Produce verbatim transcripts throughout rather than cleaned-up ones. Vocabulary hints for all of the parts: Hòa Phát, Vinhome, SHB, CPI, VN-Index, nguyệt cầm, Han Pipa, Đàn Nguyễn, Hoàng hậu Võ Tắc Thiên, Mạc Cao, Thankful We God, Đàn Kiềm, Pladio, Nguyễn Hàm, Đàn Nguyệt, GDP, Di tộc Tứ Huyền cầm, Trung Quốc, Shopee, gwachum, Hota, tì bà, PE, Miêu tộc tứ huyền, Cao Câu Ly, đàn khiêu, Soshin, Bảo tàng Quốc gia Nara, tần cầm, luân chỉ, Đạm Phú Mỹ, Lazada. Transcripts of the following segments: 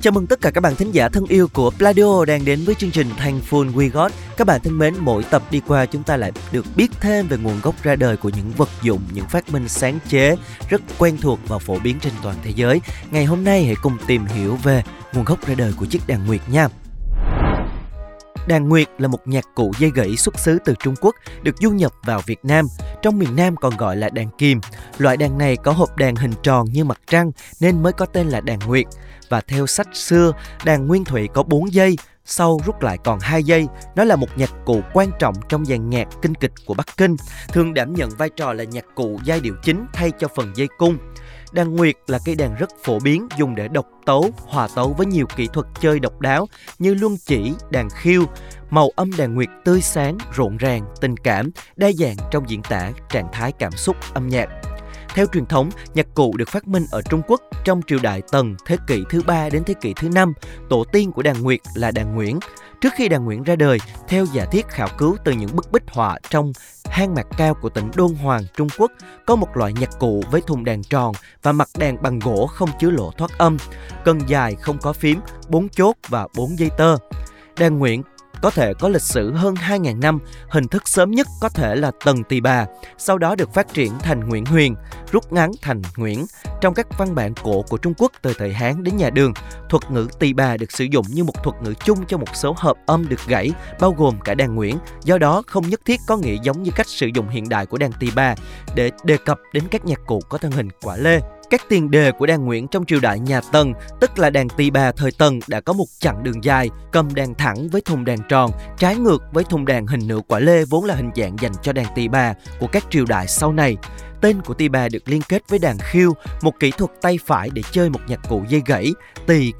Chào mừng tất cả các bạn thính giả thân yêu của Pladio đang đến với chương trình Thankful We God. Các bạn thân mến, mỗi tập đi qua chúng ta lại được biết thêm về nguồn gốc ra đời của những vật dụng, những phát minh sáng chế rất quen thuộc và phổ biến trên toàn thế giới. Ngày hôm nay hãy cùng tìm hiểu về nguồn gốc ra đời của chiếc đàn nguyệt nha. Đàn nguyệt là một nhạc cụ dây gãy xuất xứ từ Trung Quốc, được du nhập vào Việt Nam. Trong miền Nam còn gọi là đàn kiềm. Loại đàn này có hộp đàn hình tròn như mặt trăng nên mới có tên là đàn nguyệt. Và theo sách xưa, đàn nguyên thủy có bốn dây, sau rút lại còn hai dây. Nó là một nhạc cụ quan trọng trong dàn nhạc kinh kịch của Bắc Kinh, thường đảm nhận vai trò là nhạc cụ giai điệu chính thay cho phần dây cung. Đàn nguyệt là cây đàn rất phổ biến, dùng để độc tấu, hòa tấu với nhiều kỹ thuật chơi độc đáo như luân chỉ, đàn khiêu. Màu âm đàn nguyệt tươi sáng, rộn ràng, tình cảm, đa dạng trong diễn tả trạng thái cảm xúc âm nhạc. Theo truyền thống, nhạc cụ được phát minh ở Trung Quốc trong triều đại Tần, thế kỷ thứ ba đến thế kỷ thứ năm. Tổ tiên của đàn nguyệt là Đàn Nguyễn. Trước khi Đàn Nguyễn ra đời, theo giả thiết khảo cứu từ những bức bích họa trong hang Mạc Cao của tỉnh Đôn Hoàng, Trung Quốc, có một loại nhạc cụ với thùng đàn tròn và mặt đàn bằng gỗ không chứa lỗ thoát âm, cần dài không có phím, bốn chốt và bốn dây tơ. Đàn Nguyễn có thể có lịch sử hơn hai nghìn năm, hình thức sớm nhất có thể là tầng tì bà, sau đó được phát triển thành Nguyễn Huyền, rút ngắn thành Nguyễn. Trong các văn bản cổ của Trung Quốc từ thời Hán đến nhà Đường, thuật ngữ tì bà được sử dụng như một thuật ngữ chung cho một số hợp âm được gãy, bao gồm cả đàn Nguyễn, do đó không nhất thiết có nghĩa giống như cách sử dụng hiện đại của đàn tì bà để đề cập đến các nhạc cụ có thân hình quả lê. Các tiền đề của đàn Nguyễn trong triều đại nhà Tần, tức là đàn tì bà thời Tần, đã có một chặng đường dài, cầm đàn thẳng với thùng đàn tròn, trái ngược với thùng đàn hình nửa quả lê vốn là hình dạng dành cho đàn tì bà của các triều đại sau này. Tên của tì bà được liên kết với đàn khiêu, một kỹ thuật tay phải để chơi một nhạc cụ dây gãy. Tì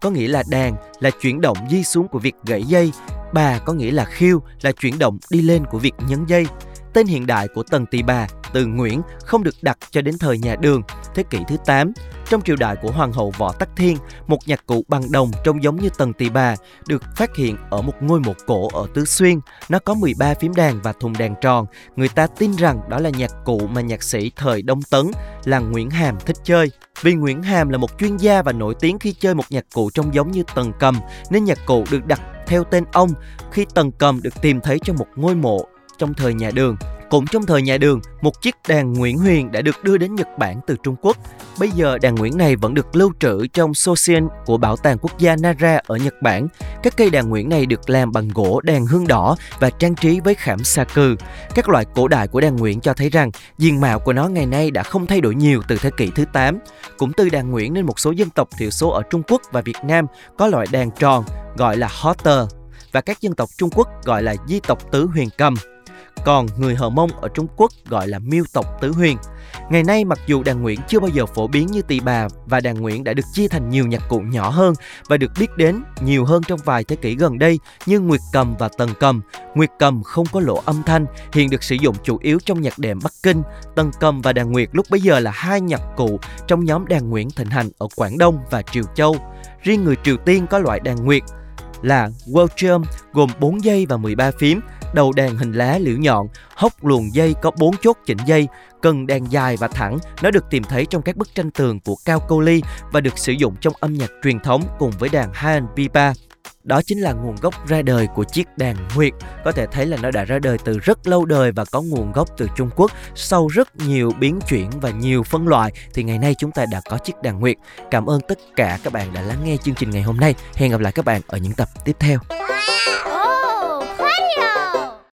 có nghĩa là đàn, là chuyển động di xuống của việc gãy dây. Bà có nghĩa là khiêu, là chuyển động đi lên của việc nhấn dây. Tên hiện đại của tần tì bà từ Nguyễn không được đặt cho đến thời nhà Đường, thế kỷ thứ tám. Trong triều đại của Hoàng hậu Võ Tắc Thiên, một nhạc cụ bằng đồng trông giống như tần tì bà được phát hiện ở một ngôi mộ cổ ở Tứ Xuyên. Nó có mười ba phím đàn và thùng đàn tròn. Người ta tin rằng đó là nhạc cụ mà nhạc sĩ thời Đông Tấn là Nguyễn Hàm thích chơi. Vì Nguyễn Hàm là một chuyên gia và nổi tiếng khi chơi một nhạc cụ trông giống như tần cầm, nên nhạc cụ được đặt theo tên ông khi tần cầm được tìm thấy trong một ngôi mộ trong thời nhà Đường. Cũng trong thời nhà Đường, một chiếc đàn Nguyễn Huyền đã được đưa đến Nhật Bản từ Trung Quốc. Bây giờ đàn Nguyễn này vẫn được lưu trữ trong Soshin của Bảo tàng Quốc gia Nara ở Nhật Bản. Các cây đàn Nguyễn này được làm bằng gỗ đàn hương đỏ và trang trí với khảm sa cừ. Các loại cổ đại của đàn Nguyễn cho thấy rằng diện mạo của nó ngày nay đã không thay đổi nhiều từ thế kỷ thứ tám. Cũng từ đàn Nguyễn nên một số dân tộc thiểu số ở Trung Quốc và Việt Nam có loại đàn tròn gọi là Hota và các dân tộc Trung Quốc gọi là Di tộc Tứ Huyền cầm. Còn người Hờ Mông ở Trung Quốc gọi là Miêu tộc tứ huyền. Ngày nay mặc dù đàn Nguyễn chưa bao giờ phổ biến như tì bà và đàn Nguyễn đã được chia thành nhiều nhạc cụ nhỏ hơn và được biết đến nhiều hơn trong vài thế kỷ gần đây như nguyệt cầm và tần cầm. Nguyệt cầm không có lỗ âm thanh, hiện được sử dụng chủ yếu trong nhạc đệm Bắc Kinh. Tần cầm và đàn nguyệt lúc bấy giờ là hai nhạc cụ trong nhóm đàn Nguyễn thịnh hành ở Quảng Đông và Triều Châu. Riêng người Triều Tiên có loại đàn nguyệt là gwachum gồm bốn dây và mười ba phím, đầu đàn hình lá liễu nhọn, hốc luồn dây có bốn chốt chỉnh dây, cần đàn dài và thẳng. Nó được tìm thấy trong các bức tranh tường của Cao Câu Ly và được sử dụng trong âm nhạc truyền thống cùng với đàn Han Pipa. Đó chính là nguồn gốc ra đời của chiếc đàn nguyệt. Có thể thấy là nó đã ra đời từ rất lâu đời và có nguồn gốc từ Trung Quốc. Sau rất nhiều biến chuyển và nhiều phân loại thì ngày nay chúng ta đã có chiếc đàn nguyệt. Cảm ơn tất cả các bạn đã lắng nghe chương trình ngày hôm nay. Hẹn gặp lại các bạn ở những tập tiếp theo.